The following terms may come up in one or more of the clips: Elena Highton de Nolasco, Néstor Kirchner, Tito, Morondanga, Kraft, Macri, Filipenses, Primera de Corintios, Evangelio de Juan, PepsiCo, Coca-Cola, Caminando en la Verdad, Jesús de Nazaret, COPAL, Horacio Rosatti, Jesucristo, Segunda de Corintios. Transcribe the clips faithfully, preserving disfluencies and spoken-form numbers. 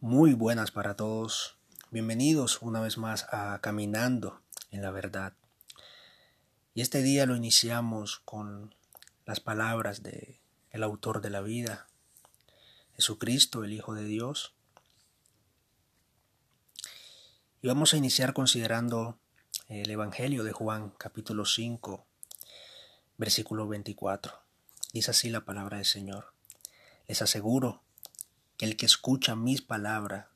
Muy buenas para todos. Bienvenidos una vez más a Caminando en la Verdad. Y este día lo iniciamos con las palabras de el autor de la vida, Jesucristo, el Hijo de Dios. Y vamos a iniciar considerando el Evangelio de Juan, capítulo cinco, versículo veinticuatro. Dice así la palabra del Señor: Les aseguro que el que escucha mis palabras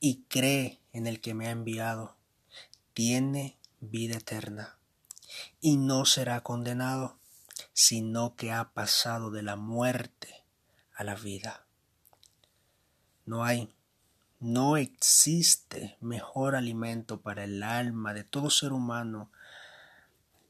y cree en el que me ha enviado, tiene vida eterna y no será condenado, sino que ha pasado de la muerte a la vida. No hay, no existe mejor alimento para el alma de todo ser humano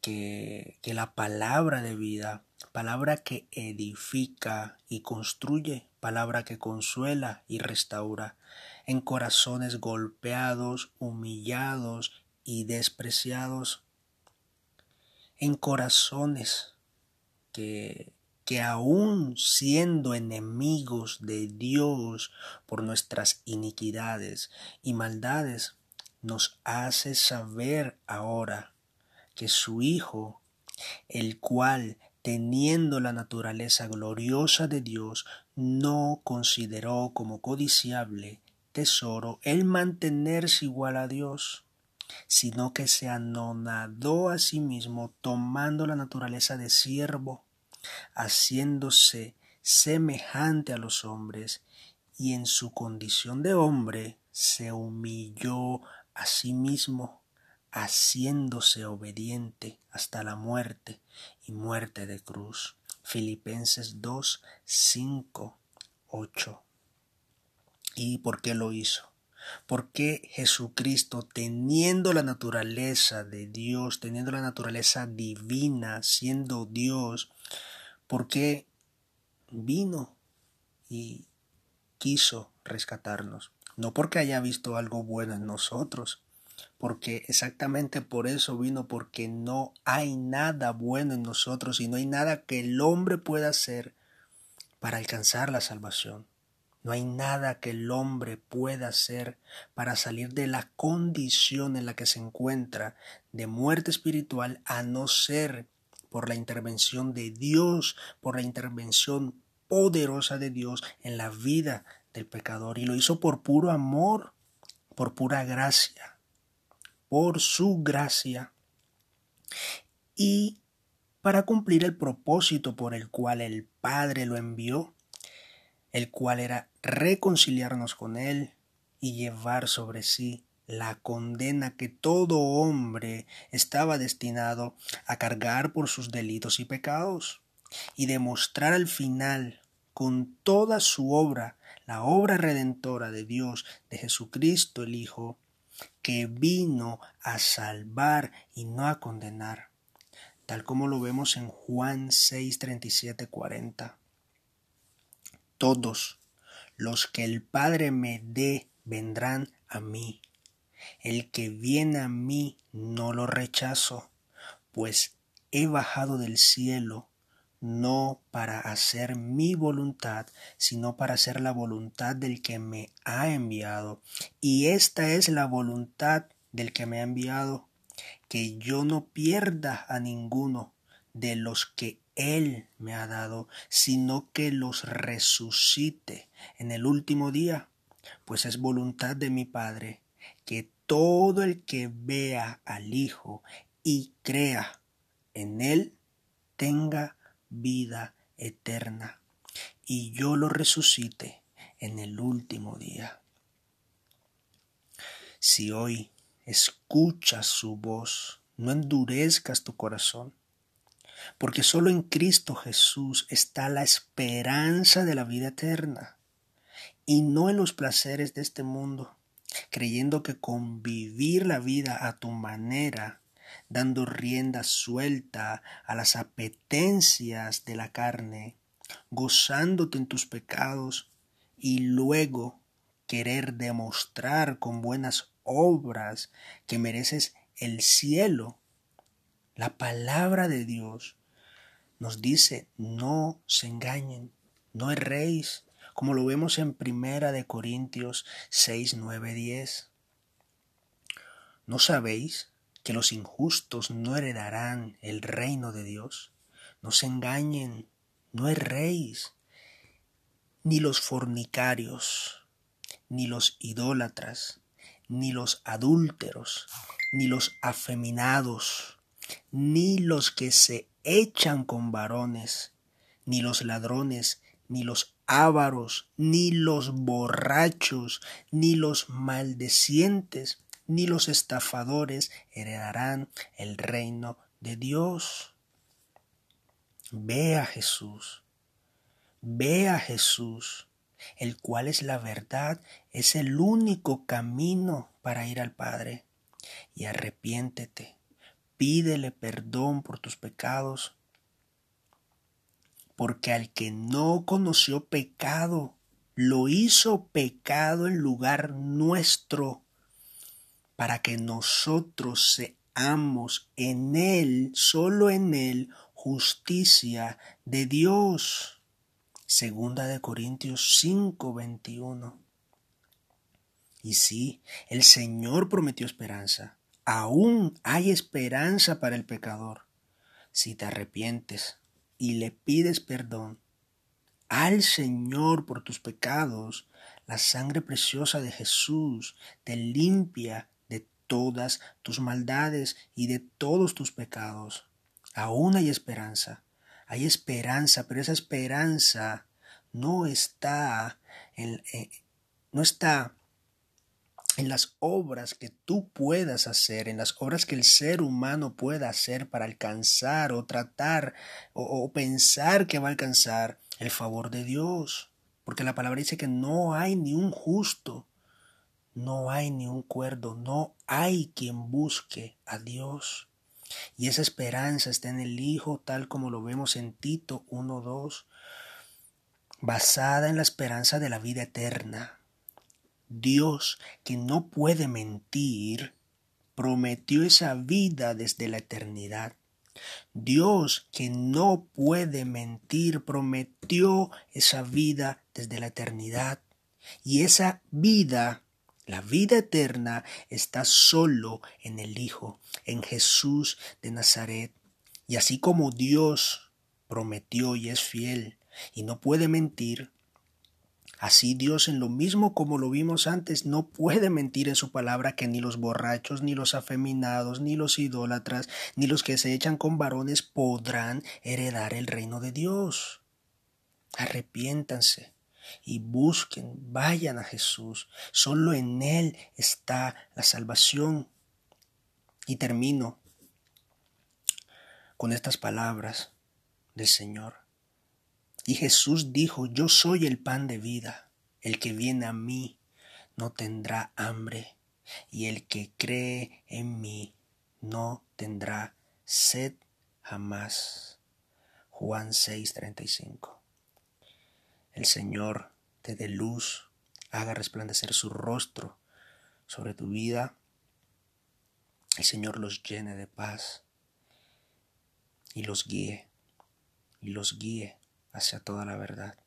que, que la palabra de vida, palabra que edifica y construye, palabra que consuela y restaura en corazones golpeados, humillados y despreciados, en corazones que, que aún siendo enemigos de Dios por nuestras iniquidades y maldades, nos hace saber ahora que su Hijo, el cual teniendo la naturaleza gloriosa de Dios, no consideró como codiciable tesoro el mantenerse igual a Dios, sino que se anonadó a sí mismo, tomando la naturaleza de siervo, haciéndose semejante a los hombres, y en su condición de hombre se humilló a sí mismo, haciéndose obediente hasta la muerte y muerte de cruz. Filipenses dos, cinco, ocho. ¿Y por qué lo hizo? Porque Jesucristo, teniendo la naturaleza de Dios, teniendo la naturaleza divina, siendo Dios, porque vino y quiso rescatarnos. No porque haya visto algo bueno en nosotros, porque exactamente por eso vino, porque no hay nada bueno en nosotros y no hay nada que el hombre pueda hacer para alcanzar la salvación. No hay nada que el hombre pueda hacer para salir de la condición en la que se encuentra de muerte espiritual, a no ser por la intervención de Dios, por la intervención poderosa de Dios en la vida del pecador. Y lo hizo por puro amor, por pura gracia. Por su gracia y para cumplir el propósito por el cual el Padre lo envió, el cual era reconciliarnos con Él y llevar sobre sí la condena que todo hombre estaba destinado a cargar por sus delitos y pecados, y demostrar al final con toda su obra, la obra redentora de Dios, de Jesucristo el Hijo, que vino a salvar y no a condenar, tal como lo vemos en Juan seis, treinta y siete, cuarenta. Todos los que el Padre me dé vendrán a mí. El que viene a mí no lo rechazo, pues he bajado del cielo no para hacer mi voluntad, sino para hacer la voluntad del que me ha enviado. Y esta es la voluntad del que me ha enviado, que yo no pierda a ninguno de los que Él me ha dado, sino que los resucite en el último día. Pues es voluntad de mi Padre, que todo el que vea al Hijo y crea en Él tenga vida eterna, y yo lo resucite en el último día. Si hoy escuchas su voz, no endurezcas tu corazón, porque solo en Cristo Jesús está la esperanza de la vida eterna, y no en los placeres de este mundo, creyendo que con vivir la vida a tu manera, dando rienda suelta a las apetencias de la carne, gozándote en tus pecados y luego querer demostrar con buenas obras que mereces el cielo. La palabra de Dios nos dice: no se engañen, no erréis. como lo vemos en Primera de Corintios seis, nueve, diez. ¿No sabéis que los injustos no heredarán el reino de Dios? No se engañen, no erréis, ni los fornicarios, ni los idólatras, ni los adúlteros, ni los afeminados, ni los que se echan con varones, ni los ladrones, ni los ávaros, ni los borrachos, ni los maldecientes, ni los estafadores heredarán el reino de Dios. Ve a Jesús, ve a Jesús, el cual es la verdad, es el único camino para ir al Padre. Y arrepiéntete, pídele perdón por tus pecados, porque al que no conoció pecado, lo hizo pecado en lugar nuestro, para que nosotros seamos en él, solo en él, justicia de Dios. Segunda de Corintios cinco, veintiuno. Y sí, el Señor prometió esperanza. Aún hay esperanza para el pecador. Si te arrepientes y le pides perdón al Señor por tus pecados, la sangre preciosa de Jesús te limpia de todas tus maldades y de todos tus pecados. Aún hay esperanza. Hay esperanza, pero esa esperanza no está en, eh, no está en las obras que tú puedas hacer, en las obras que el ser humano pueda hacer para alcanzar o tratar o, o pensar que va a alcanzar el favor de Dios. Porque la palabra dice que no hay ni un justo, no hay ni un cuerdo, no hay quien busque a Dios. Y esa esperanza está en el Hijo, tal como lo vemos en Tito uno, dos, basada en la esperanza de la vida eterna. Dios, que no puede mentir, prometió esa vida desde la eternidad. Dios, que no puede mentir, prometió esa vida desde la eternidad. Y esa vida, la vida eterna, está solo en el Hijo, en Jesús de Nazaret. Y así como Dios prometió y es fiel y no puede mentir, así Dios, en lo mismo como lo vimos antes, no puede mentir en su palabra, que ni los borrachos, ni los afeminados, ni los idólatras, ni los que se echan con varones podrán heredar el reino de Dios. Arrepiéntanse y busquen, vayan a Jesús. Solo en él está la salvación. Y termino con estas palabras del Señor. Y Jesús dijo: yo soy el pan de vida. El que viene a mí no tendrá hambre, y el que cree en mí no tendrá sed jamás. Juan seis, treinta y cinco. El Señor te dé luz, haga resplandecer su rostro sobre tu vida. El Señor los llene de paz y los guíe, y los guíe hacia toda la verdad.